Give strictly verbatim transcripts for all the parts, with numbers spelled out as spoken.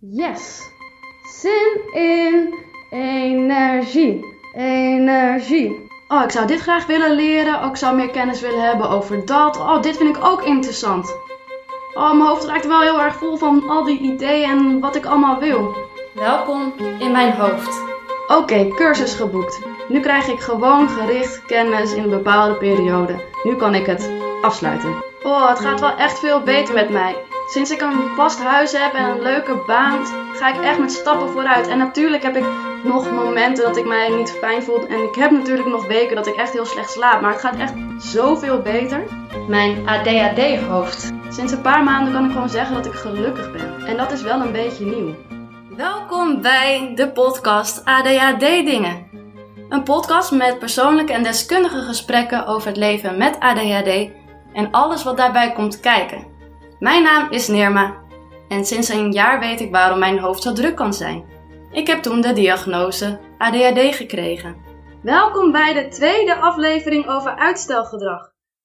Yes! Zin in energie. Energie. Oh, ik zou dit graag willen leren. Oh, ik zou meer kennis willen hebben over dat. Oh, dit vind ik ook interessant. Oh, mijn hoofd raakt wel heel erg vol van al die ideeën en wat ik allemaal wil. Welkom in mijn hoofd. Oké, okay, cursus geboekt. Nu krijg ik gewoon gericht kennis in een bepaalde periode. Nu kan ik het afsluiten. Oh, het gaat wel echt veel beter met mij. Sinds ik een vast huis heb en een leuke baan, ga ik echt met stappen vooruit. En natuurlijk heb ik nog momenten dat ik mij niet fijn voel. En ik heb natuurlijk nog weken dat ik echt heel slecht slaap. Maar het gaat echt zoveel beter. Mijn A D H D-hoofd. Sinds een paar maanden kan ik gewoon zeggen dat ik gelukkig ben. En dat is wel een beetje nieuw. Welkom bij de podcast A D H D-dingen. Een podcast met persoonlijke en deskundige gesprekken over het leven met A D H D en alles wat daarbij komt kijken. Mijn naam is Nirma en sinds een jaar weet ik waarom mijn hoofd zo druk kan zijn. Ik heb toen de diagnose A D H D gekregen. Welkom bij de tweede aflevering over uitstelgedrag.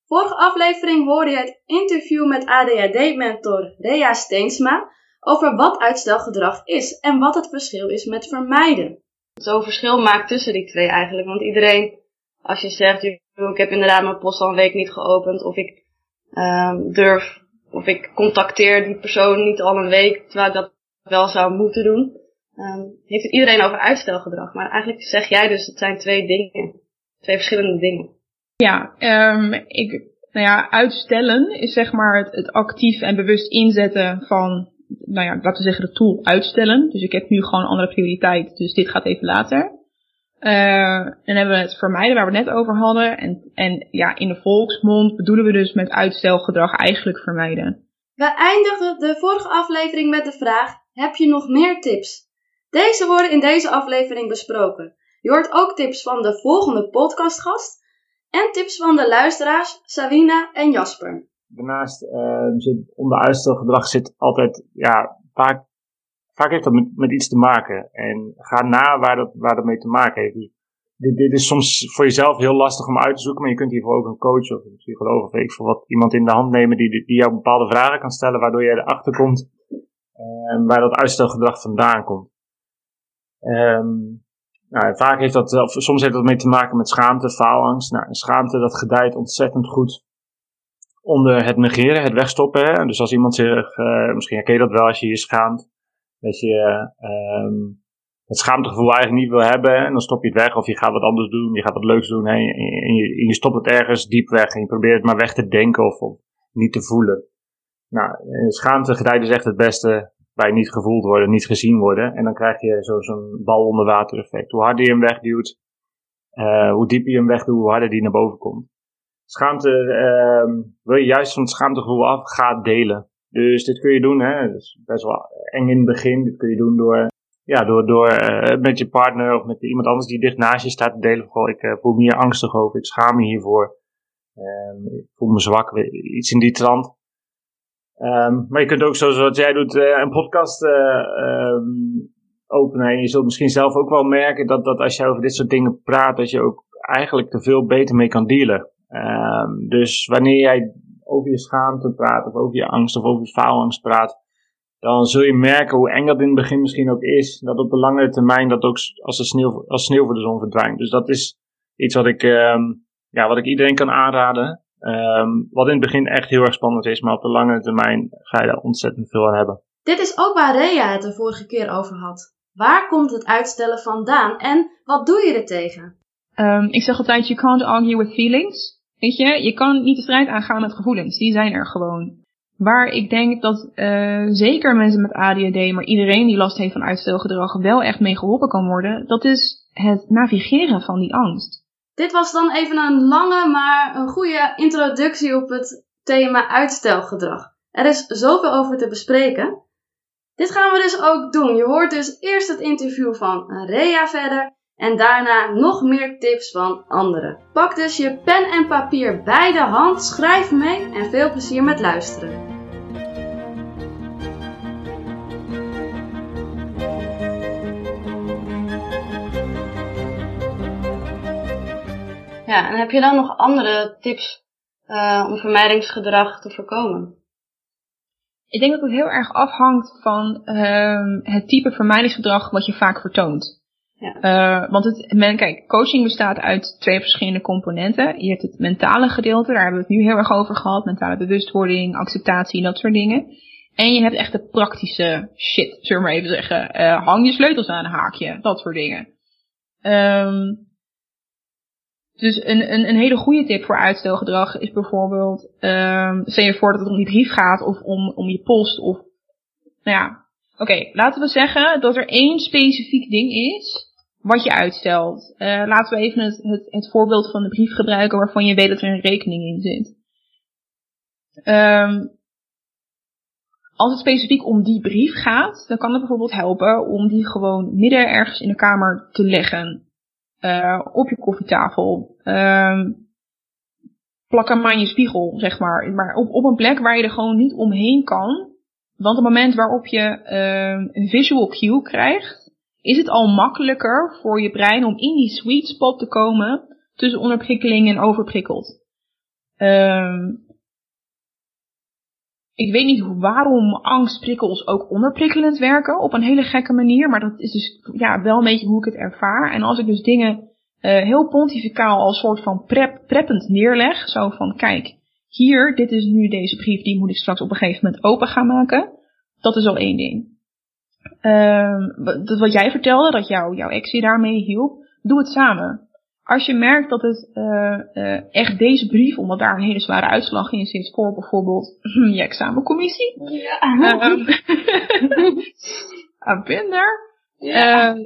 Vorige aflevering hoorde je het interview met A D H D-mentor Rea Steensma over wat uitstelgedrag is en wat het verschil is met vermijden. Zo'n verschil maakt tussen die twee eigenlijk, want iedereen, als je zegt, ik heb inderdaad mijn post al een week niet geopend of ik uh, durf... Of ik contacteer die persoon niet al een week, terwijl ik dat wel zou moeten doen. Um, heeft het iedereen over uitstelgedrag. Maar eigenlijk zeg jij dus, het zijn twee dingen. Twee verschillende dingen. Ja, um, ik, nou ja uitstellen is zeg maar het, het actief en bewust inzetten van, nou ja, laten we zeggen de tool uitstellen. Dus ik heb nu gewoon een andere prioriteit, dus dit gaat even later. Uh, dan hebben we het vermijden waar we het net over hadden. En, en ja, in de volksmond bedoelen we dus met uitstelgedrag eigenlijk vermijden. We eindigden de vorige aflevering met de vraag, heb je nog meer tips? Deze worden in deze aflevering besproken. Je hoort ook tips van de volgende podcastgast en tips van de luisteraars Sabina en Jasper. Daarnaast uh, zit onder uitstelgedrag zit altijd ja vaak... Vaak heeft dat met, met iets te maken. En ga na waar dat, waar dat mee te maken heeft. Dus dit, dit is soms voor jezelf heel lastig om uit te zoeken. Maar je kunt hiervoor ook een coach of een psycholoog of weet ik veel wat iemand in de hand nemen. Die, die jou bepaalde vragen kan stellen. Waardoor jij erachter komt. Um, waar dat uitstelgedrag vandaan komt. Um, nou, vaak heeft dat, of soms heeft dat mee te maken met schaamte, faalangst. Nou, schaamte dat gedijt ontzettend goed. Onder het negeren, het wegstoppen. Hè? Dus als iemand zich, uh, misschien herken je dat wel als je je schaamt. Dat je um, het schaamtegevoel eigenlijk niet wil hebben. En dan stop je het weg. Of je gaat wat anders doen. Je gaat wat leuks doen. En je, en je, en je stopt het ergens diep weg. En je probeert het maar weg te denken. Of, of niet te voelen. Nou, schaamte gedijt is echt het beste. Bij niet gevoeld worden. Niet gezien worden. En dan krijg je zo, zo'n bal onder water effect. Hoe harder je hem wegduwt. Uh, hoe dieper je hem wegduwt. Hoe harder die naar boven komt. Schaamte. Um, wil je juist van het schaamtegevoel af. Ga delen. Dus dit kun je doen, hè? Dat is best wel eng in het begin. Dit kun je doen door, ja, door, door uh, met je partner of met iemand anders die dicht naast je staat te delen. Vooral, ik uh, voel me hier angstig over, ik schaam me hiervoor. Um, ik voel me zwak, iets in die trant. Um, maar je kunt ook, zoals jij doet, uh, een podcast uh, um, openen. En je zult misschien zelf ook wel merken dat, dat als je over dit soort dingen praat, dat je ook eigenlijk er veel beter mee kan dealen. Um, dus wanneer jij over je schaamte praat, of over je angst, of over je faalangst praat, dan zul je merken hoe eng dat in het begin misschien ook is, dat op de langere termijn dat ook als, de sneeuw, als sneeuw voor de zon verdwijnt. Dus dat is iets wat ik, um, ja, wat ik iedereen kan aanraden, um, wat in het begin echt heel erg spannend is, maar op de langere termijn ga je daar ontzettend veel aan hebben. Dit is ook waar Rea het de vorige keer over had. Waar komt het uitstellen vandaan en wat doe je er tegen? Um, ik zeg altijd, you can't argue with feelings. Weet je, je kan niet de strijd aangaan met gevoelens. Die zijn er gewoon. Waar ik denk dat uh, zeker mensen met A D H D, maar iedereen die last heeft van uitstelgedrag, wel echt mee geholpen kan worden, dat is het navigeren van die angst. Dit was dan even een lange, maar een goede introductie op het thema uitstelgedrag. Er is zoveel over te bespreken. Dit gaan we dus ook doen. Je hoort dus eerst het interview van Rea verder. En daarna nog meer tips van anderen. Pak dus je pen en papier bij de hand, schrijf mee en veel plezier met luisteren. Ja, en heb je dan nog andere tips uh, om vermijdingsgedrag te voorkomen? Ik denk dat het heel erg afhangt van um, het type vermijdingsgedrag wat je vaak vertoont. Ja. Uh, want het, men, kijk, coaching bestaat uit twee verschillende componenten. Je hebt het mentale gedeelte, daar hebben we het nu heel erg over gehad. Mentale bewustwording, acceptatie, dat soort dingen. En je hebt echt de praktische shit, zullen we maar even zeggen. Uh, hang je sleutels aan een haakje, dat soort dingen. Um, dus een, een, een hele goede tip voor uitstelgedrag is bijvoorbeeld... Um, stel je voor dat het om die brief gaat of om, om je post of... Nou ja, oké, okay, laten we zeggen dat er één specifiek ding is wat je uitstelt. Uh, laten we even het, het, het voorbeeld van de brief gebruiken waarvan je weet dat er een rekening in zit. Um, als het specifiek om die brief gaat, dan kan het bijvoorbeeld helpen om die gewoon midden ergens in de kamer te leggen. Uh, op je koffietafel. Um, plak hem aan je spiegel, zeg maar. Maar op, op een plek waar je er gewoon niet omheen kan. Want op het moment waarop je um, een visual cue krijgt, is het al makkelijker voor je brein om in die sweet spot te komen tussen onderprikkeling en overprikkeld. Um, ik weet niet waarom angstprikkels ook onderprikkelend werken op een hele gekke manier, maar dat is dus ja, wel een beetje hoe ik het ervaar. En als ik dus dingen uh, heel pontificaal als soort van prep, preppend neerleg, zo van kijk, hier, dit is nu deze brief, die moet ik straks op een gegeven moment open gaan maken. Dat is al één ding. Um, wat, wat jij vertelde, dat jou, jouw ex je daarmee hielp, doe het samen. Als je merkt dat het uh, uh, echt deze brief, omdat daar een hele zware uitslag in zit voor bijvoorbeeld je examencommissie. Ja. Um, I've been there. Ja. Uh,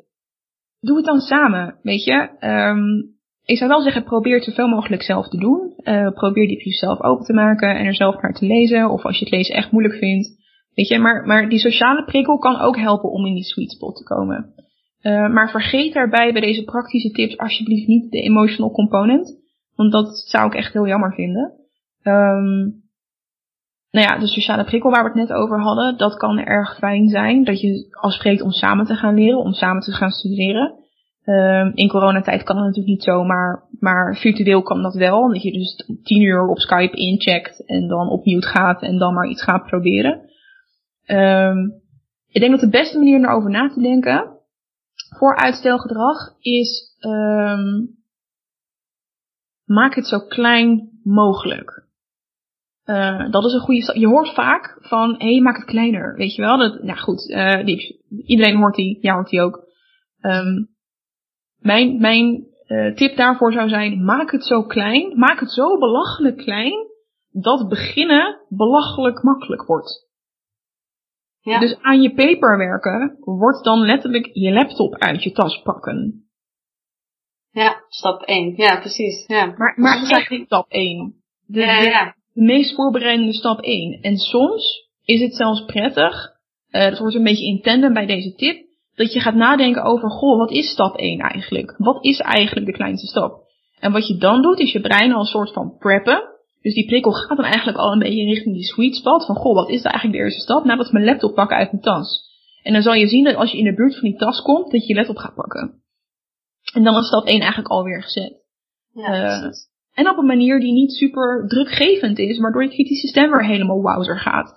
doe het dan samen, weet je. Um, Ik zou wel zeggen, probeer het zoveel mogelijk zelf te doen. Uh, probeer die brief zelf open te maken en er zelf naar te lezen. Of als je het lezen echt moeilijk vindt. Weet je, maar, maar die sociale prikkel kan ook helpen om in die sweet spot te komen. Uh, maar vergeet daarbij bij deze praktische tips alsjeblieft niet de emotional component. Want dat zou ik echt heel jammer vinden. Um, nou ja, de sociale prikkel waar we het net over hadden. Dat kan erg fijn zijn. Dat je afspreekt om samen te gaan leren. Om samen te gaan studeren. Um, in coronatijd kan dat natuurlijk niet zo, maar, maar virtueel kan dat wel. Omdat je dus tien uur op Skype incheckt en dan opnieuw gaat en dan maar iets gaat proberen. Um, ik denk dat de beste manier om erover na te denken voor uitstelgedrag is um, maak het zo klein mogelijk. Uh, dat is een goede stap. Je hoort vaak van, hé, hey, maak het kleiner, weet je wel. Dat, nou goed, uh, die, iedereen hoort die, jij hoort die ook. Um, Mijn, mijn uh, tip daarvoor zou zijn, maak het zo klein, maak het zo belachelijk klein, dat beginnen belachelijk makkelijk wordt. Ja. Dus aan je paper werken, wordt dan letterlijk je laptop uit je tas pakken. Ja, stap één. Ja, precies. Ja. Maar, maar dus echt stap één. De, ja, ja. De, de meest voorbereidende stap één. En soms is het zelfs prettig, uh, dat wordt een beetje in tandem bij deze tip, dat je gaat nadenken over, goh, wat is stap één eigenlijk? Wat is eigenlijk de kleinste stap? En wat je dan doet, is je brein al een soort van preppen. Dus die prikkel gaat dan eigenlijk al een beetje richting die sweet spot. Van, goh, wat is eigenlijk de eerste stap? Nou, dat is mijn laptop pakken uit mijn tas. En dan zal je zien dat als je in de buurt van die tas komt, dat je je laptop gaat pakken. En dan is stap één eigenlijk alweer gezet. Ja, uh, en op een manier die niet super drukgevend is, waardoor je kritische stem weer helemaal wauzer gaat.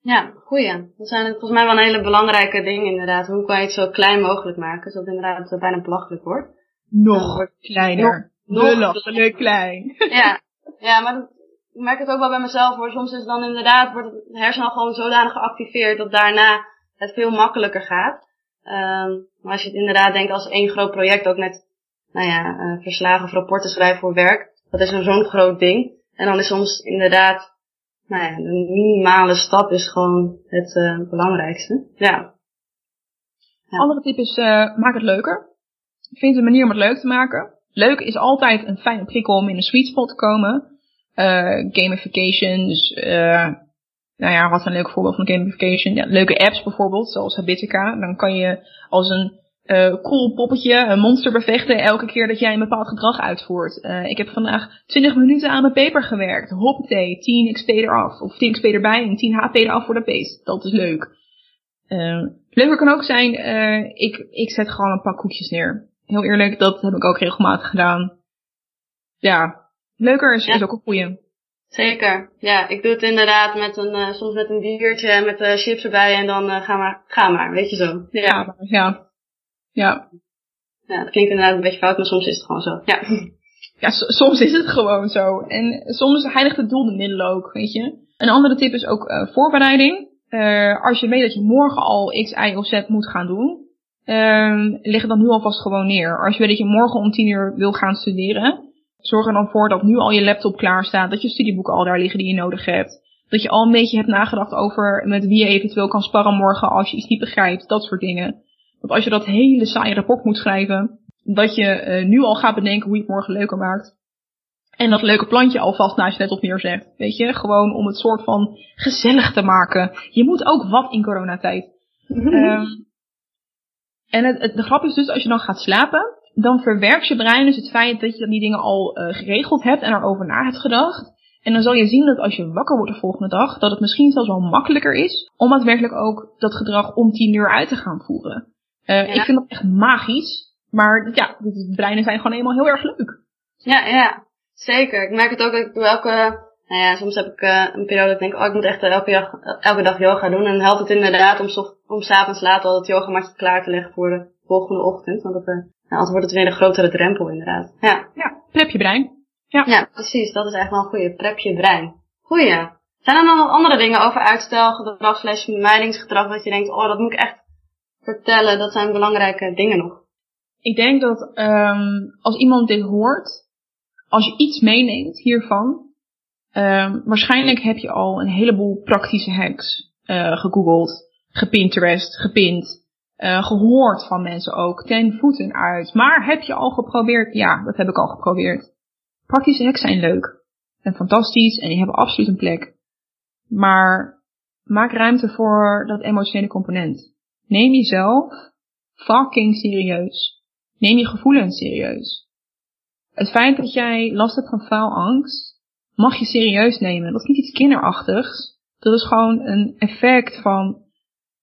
Ja, goeie. Dat zijn volgens mij wel een hele belangrijke dingen inderdaad. Hoe kan je het zo klein mogelijk maken, zodat inderdaad het bijna belachelijk wordt. Nog wordt kleiner. Nog, nog belachelijk klein. Ja, ja, maar dat, ik merk het ook wel bij mezelf hoor. Soms is dan inderdaad, wordt het hersenen gewoon zodanig geactiveerd dat daarna het veel makkelijker gaat. Um, maar als je het inderdaad denkt als één groot project, ook met nou ja, uh, verslagen of rapporten schrijven voor werk. Dat is zo'n groot ding. En dan is soms inderdaad... Nou ja, de minimale stap is gewoon het uh, belangrijkste. Ja. Ja. Andere tip is, uh, maak het leuker. Vind een manier om het leuk te maken. Leuk is altijd een fijne prikkel om in een sweet spot te komen. Uh, gamification, dus uh, nou ja, wat een leuk voorbeeld van gamification. Ja, leuke apps bijvoorbeeld, zoals Habitica. Dan kan je als een uh, cool poppetje een monster bevechten elke keer dat jij een bepaald gedrag uitvoert. Uh, ik heb vandaag twintig minuten aan mijn paper gewerkt. Hoppatee, tien x p eraf. Of tien x p erbij en tien h p eraf voor dat beest. Dat is leuk. Uh, leuker kan ook zijn, uh, ik, ik zet gewoon een pak koekjes neer. Heel eerlijk, dat heb ik ook regelmatig gedaan. Ja, leuker is, ja. Is ook een goeie. Zeker. Ja, ik doe het inderdaad met een uh, soms met een biertje, met uh, chips erbij en dan uh, ga maar, ga maar, weet je zo. Ja. Ja, ja. Ja. Ja, dat klinkt inderdaad een beetje fout, maar soms is het gewoon zo. Ja. Ja, soms is het gewoon zo. En soms heiligt het doel de middelen ook, weet je. Een andere tip is ook uh, voorbereiding. Uh, als je weet dat je morgen al X, Y of Z moet gaan doen, uh, leg het dan nu alvast gewoon neer. Als je weet dat je morgen om tien uur wil gaan studeren, zorg er dan voor dat nu al je laptop klaar staat, dat je studieboeken al daar liggen die je nodig hebt. Dat je al een beetje hebt nagedacht over met wie je eventueel kan sparren morgen als je iets niet begrijpt, dat soort dingen. Want als je dat hele saaie rapport moet schrijven, dat je uh, nu al gaat bedenken hoe je het morgen leuker maakt. En dat leuke plantje alvast naast je net op neerzet. Weet je, gewoon om het soort van gezellig te maken. Je moet ook wat in coronatijd. um, en het, het, de grap is dus, als je dan gaat slapen, dan verwerkt je brein dus het feit dat je die dingen al uh, geregeld hebt en erover na hebt gedacht. En dan zal je zien dat als je wakker wordt de volgende dag, dat het misschien zelfs wel makkelijker is om daadwerkelijk ook dat gedrag om tien uur uit te gaan voeren. Uh, ja. Ik vind dat echt magisch. Maar ja, de breinen zijn gewoon eenmaal heel erg leuk. Ja, ja. Zeker. Ik merk het ook, ik doe elke... Nou ja, soms heb ik uh, een periode dat ik denk, oh, ik moet echt elke dag, elke dag yoga doen. En dan helpt het inderdaad om, sof, om s'avonds laat al het yogamatje klaar te leggen voor de volgende ochtend. Want dat, uh, nou, anders wordt het weer een grotere drempel inderdaad. Ja, ja, prep je brein. Ja. Ja, precies. Dat is eigenlijk wel een goede prep je brein. Goeie. Zijn er dan nog andere dingen over uitstelgedrag slash vermijdingsgedrag dat je denkt, oh, dat moet ik echt vertellen. Dat zijn belangrijke dingen nog. Ik denk dat um, als iemand dit hoort, als je iets meeneemt hiervan, uh, waarschijnlijk heb je al een heleboel praktische hacks uh, gegoogeld, gepinterest, gepint, uh, gehoord van mensen ook, ten voeten uit. Maar heb je al geprobeerd? Ja, dat heb ik al geprobeerd. Praktische hacks zijn leuk en fantastisch en die hebben absoluut een plek. Maar maak ruimte voor dat emotionele component. Neem jezelf fucking serieus. Neem je gevoelens serieus. Het feit dat jij last hebt van faalangst, mag je serieus nemen. Dat is niet iets kinderachtigs. Dat is gewoon een effect van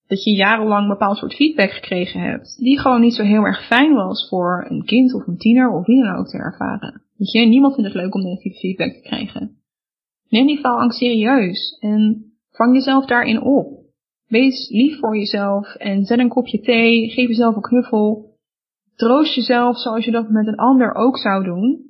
dat je jarenlang een bepaald soort feedback gekregen hebt. Die gewoon niet zo heel erg fijn was voor een kind of een tiener of wie dan ook te ervaren. Weet je, niemand vindt het leuk om negatieve feedback te krijgen. Neem die faalangst serieus en vang jezelf daarin op. Wees lief voor jezelf en zet een kopje thee, geef jezelf een knuffel. Troost jezelf zoals je dat met een ander ook zou doen.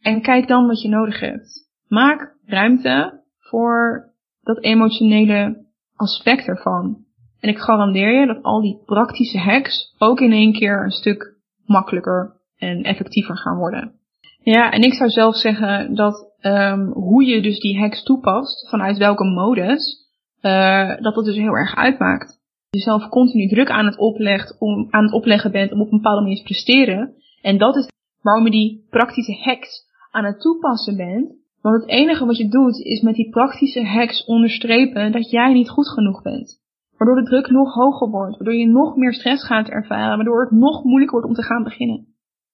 En kijk dan wat je nodig hebt. Maak ruimte voor dat emotionele aspect ervan. En ik garandeer je dat al die praktische hacks ook in één keer een stuk makkelijker en effectiever gaan worden. Ja, en ik zou zelf zeggen dat um, hoe je dus die hacks toepast, vanuit welke modus, uh, dat dat dus heel erg uitmaakt. Jezelf continu druk aan het, oplegt om, aan het opleggen bent om op een bepaalde manier te presteren. En dat is waarom je die praktische hacks aan het toepassen bent. Want het enige wat je doet is met die praktische hacks onderstrepen dat jij niet goed genoeg bent. Waardoor de druk nog hoger wordt. Waardoor je nog meer stress gaat ervaren. Waardoor het nog moeilijker wordt om te gaan beginnen.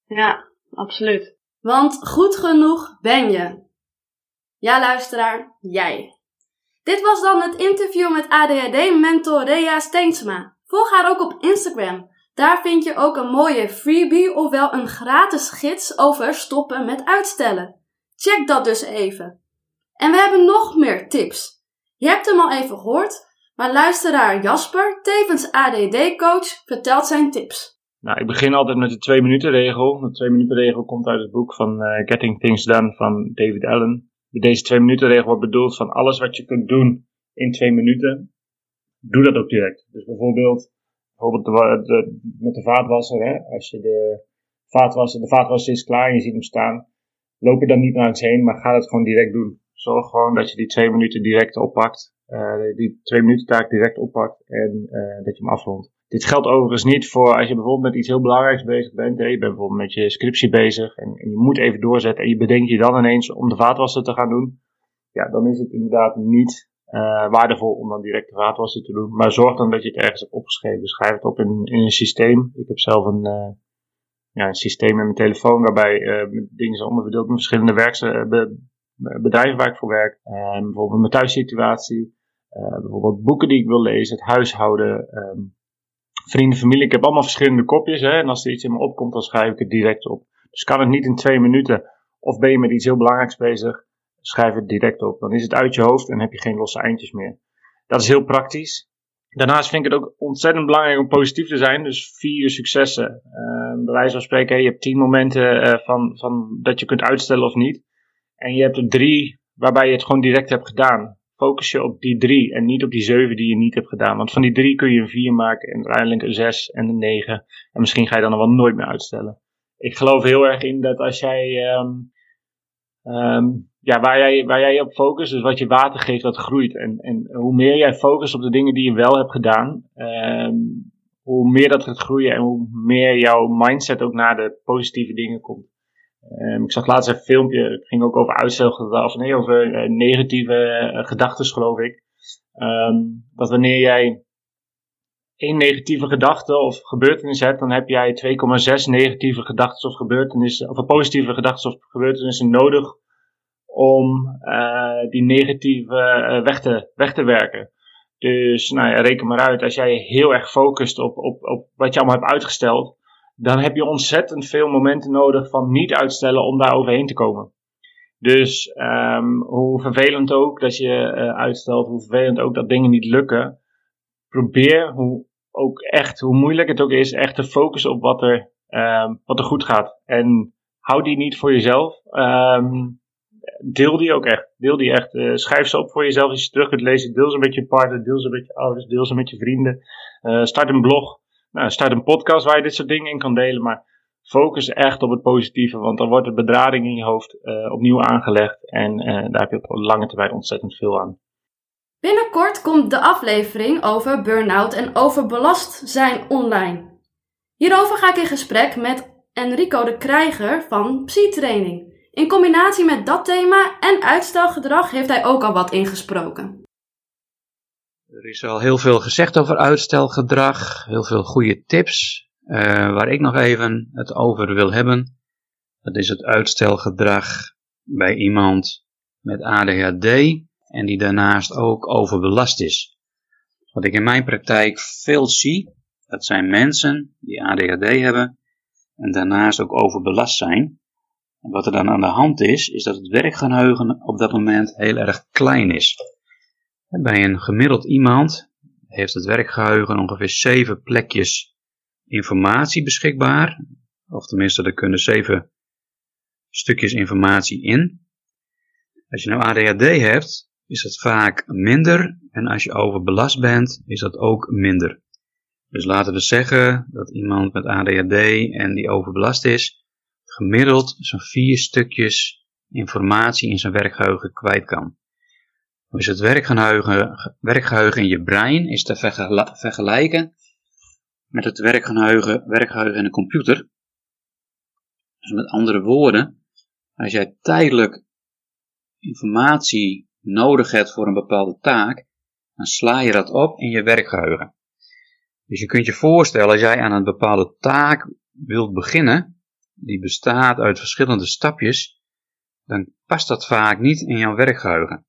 Ja, absoluut. Want goed genoeg ben je. Ja, luisteraar, jij. Dit was dan het interview met A D H D-mentor Rea Steensma. Volg haar ook op Instagram. Daar vind je ook een mooie freebie, ofwel een gratis gids over stoppen met uitstellen. Check dat dus even. En we hebben nog meer tips. Je hebt hem al even gehoord, maar luisteraar Jasper, tevens A D D-coach, vertelt zijn tips. Nou, ik begin altijd met de twee minuten regel. De twee minuten regel komt uit het boek van uh, Getting Things Done van David Allen. Deze twee minuten regel wordt bedoeld van alles wat je kunt doen in twee minuten, doe dat ook direct. Dus bijvoorbeeld, bijvoorbeeld de, de, met de vaatwasser, hè? Als je de vaatwasser, de vaatwasser is klaar en je ziet hem staan, loop er dan niet naar iets heen, maar ga dat gewoon direct doen. Zorg gewoon dat je die twee minuten direct oppakt, uh, die twee minuten taak direct oppakt en uh, dat je hem afrondt. Dit geldt overigens niet voor als je bijvoorbeeld met iets heel belangrijks bezig bent. Hè? Je bent bijvoorbeeld met je scriptie bezig en, en je moet even doorzetten. En je bedenkt je dan ineens om de vaatwasser te gaan doen. Ja, dan is het inderdaad niet uh, waardevol om dan direct de vaatwasser te doen. Maar zorg dan dat je het ergens hebt opgeschreven. Schrijf het op in, in een systeem. Ik heb zelf een, uh, ja, een systeem in mijn telefoon waarbij uh, dingen zijn onderverdeeld met verschillende werkse, be, bedrijven waar ik voor werk. Uh, bijvoorbeeld mijn thuissituatie. Uh, bijvoorbeeld boeken die ik wil lezen. Het huishouden. Um, Vrienden, familie, ik heb allemaal verschillende kopjes. Hè? En als er iets in me opkomt, dan schrijf ik het direct op. Dus kan het niet in twee minuten. Of ben je met iets heel belangrijks bezig. schrijf het direct op. Dan is het uit je hoofd en heb je geen losse eindjes meer. Dat is heel praktisch. Daarnaast vind ik het ook ontzettend belangrijk om positief te zijn. Dus vier successen. Uh, bij wijze van spreken, hey, je hebt tien momenten uh, van, van dat je kunt uitstellen of niet. En je hebt er drie waarbij je het gewoon direct hebt gedaan. Focus je op die drie en niet op die zeven die je niet hebt gedaan. Want van die drie kun je een vier maken en uiteindelijk een zes en een negen. En misschien ga je dan nog wel nooit meer uitstellen. Ik geloof heel erg in dat als jij... Um, um, Ja, waar jij, waar jij op focust, dus wat je water geeft, dat groeit. En, en hoe meer jij focust op de dingen die je wel hebt gedaan, um, hoe meer dat gaat groeien en hoe meer jouw mindset ook naar de positieve dingen komt. Um, ik zag laatst een filmpje, het ging ook over uitstelgedrag, of nee, over uh, negatieve uh, gedachten, geloof ik. Um, dat wanneer jij één negatieve gedachte of gebeurtenis hebt, dan heb jij twee komma zes negatieve gedachten of gebeurtenissen, of positieve gedachten of gebeurtenissen nodig om uh, die negatieve uh, weg, te, weg te werken. Dus nou ja, reken maar uit, als jij je heel erg focust op, op, op wat je allemaal hebt uitgesteld, dan heb je ontzettend veel momenten nodig van niet uitstellen om daar overheen te komen. Dus um, hoe vervelend ook dat je uh, uitstelt, hoe vervelend ook dat dingen niet lukken, probeer hoe, ook echt, hoe moeilijk het ook is, echt te focussen op wat er, um, wat er goed gaat. En hou die niet voor jezelf. Um, Deel die ook echt. Deel die echt. Uh, schrijf ze op voor jezelf als je terug kunt lezen. Deel ze met je partner, deel ze met je ouders, deel ze met je vrienden. Uh, start een blog. Nou, start een podcast waar je dit soort dingen in kan delen. Maar focus echt op het positieve. Want dan wordt de bedrading in je hoofd uh, opnieuw aangelegd. En uh, daar heb je op lange termijn ontzettend veel aan. Binnenkort komt de aflevering over burn-out en overbelast zijn online. Hierover ga ik in gesprek met Enrico de Krijger van Psy Training. In combinatie met dat thema en uitstelgedrag heeft hij ook al wat ingesproken. Er is al heel veel gezegd over uitstelgedrag, heel veel goede tips. Uh, waar ik nog even het over wil hebben, dat is het uitstelgedrag bij iemand met A D H D en die daarnaast ook overbelast is. Wat ik in mijn praktijk veel zie, dat zijn mensen die A D H D hebben en daarnaast ook overbelast zijn. En wat er dan aan de hand is, is dat het werkgeheugen op dat moment heel erg klein is. En bij een gemiddeld iemand heeft het werkgeheugen ongeveer zeven plekjes informatie beschikbaar. Of tenminste, er kunnen zeven stukjes informatie in. Als je nou A D H D hebt, is dat vaak minder. En als je overbelast bent, is dat ook minder. Dus laten we zeggen dat iemand met A D H D en die overbelast is gemiddeld zo'n vier stukjes informatie in zijn werkgeheugen kwijt kan. Dus het werkgeheugen, werkgeheugen in je brein is te vergel- vergelijken met het werkgeheugen, werkgeheugen in een computer. Dus met andere woorden, als jij tijdelijk informatie nodig hebt voor een bepaalde taak, dan sla je dat op in je werkgeheugen. Dus je kunt je voorstellen, als jij aan een bepaalde taak wilt beginnen, die bestaat uit verschillende stapjes, dan past dat vaak niet in jouw werkgeheugen.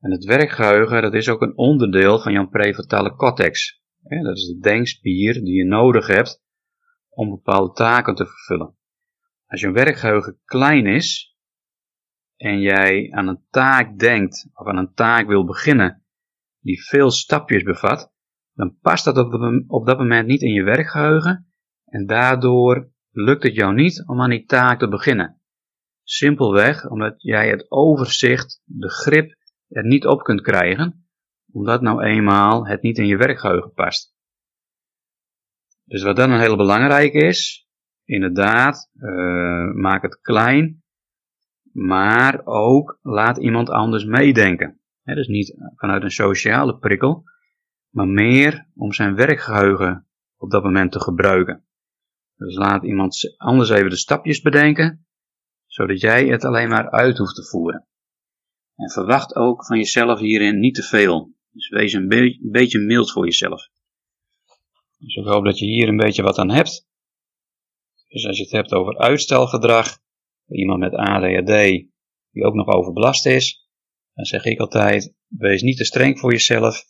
En het werkgeheugen, dat is ook een onderdeel van jouw prefrontale cortex. Dat is de denkspier die je nodig hebt om bepaalde taken te vervullen. Als je werkgeheugen klein is en jij aan een taak denkt of aan een taak wil beginnen die veel stapjes bevat, dan past dat op dat moment niet in je werkgeheugen en daardoor lukt het jou niet om aan die taak te beginnen. Simpelweg omdat jij het overzicht, de grip er niet op kunt krijgen, omdat nou eenmaal het niet in je werkgeheugen past. Dus wat dan een hele belangrijke is, inderdaad, uh, maak het klein, maar ook laat iemand anders meedenken. He, dus niet vanuit een sociale prikkel, maar meer om zijn werkgeheugen op dat moment te gebruiken. Dus laat iemand anders even de stapjes bedenken, zodat jij het alleen maar uit hoeft te voeren. En verwacht ook van jezelf hierin niet te veel. Dus wees een, be- een beetje mild voor jezelf. Dus ik hoop dat je hier een beetje wat aan hebt. Dus als je het hebt over uitstelgedrag, iemand met A D H D die ook nog overbelast is, dan zeg ik altijd, wees niet te streng voor jezelf.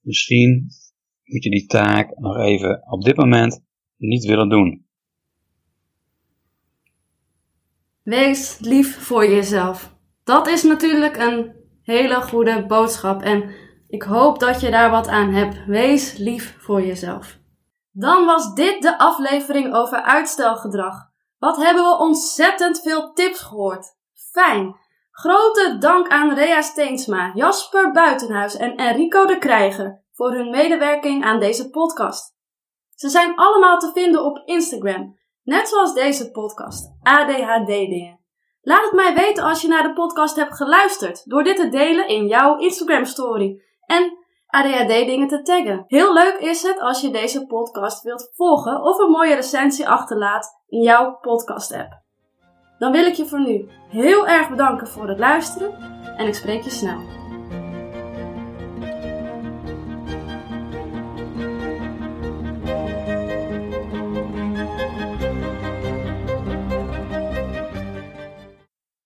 Misschien moet je die taak nog even op dit moment niet willen doen. Wees lief voor jezelf. Dat is natuurlijk een hele goede boodschap en ik hoop dat je daar wat aan hebt. Wees lief voor jezelf. Dan was dit de aflevering over uitstelgedrag. Wat hebben we ontzettend veel tips gehoord. Fijn! Grote dank aan Rea Steensma, Jasper Buitenhuis en Enrico de Krijger voor hun medewerking aan deze podcast. Ze zijn allemaal te vinden op Instagram, net zoals deze podcast, A D H D-dingen. Laat het mij weten als je naar de podcast hebt geluisterd door dit te delen in jouw Instagram story en A D H D-dingen te taggen. Heel leuk is het als je deze podcast wilt volgen of een mooie recensie achterlaat in jouw podcast app. Dan wil ik je voor nu heel erg bedanken voor het luisteren en ik spreek je snel.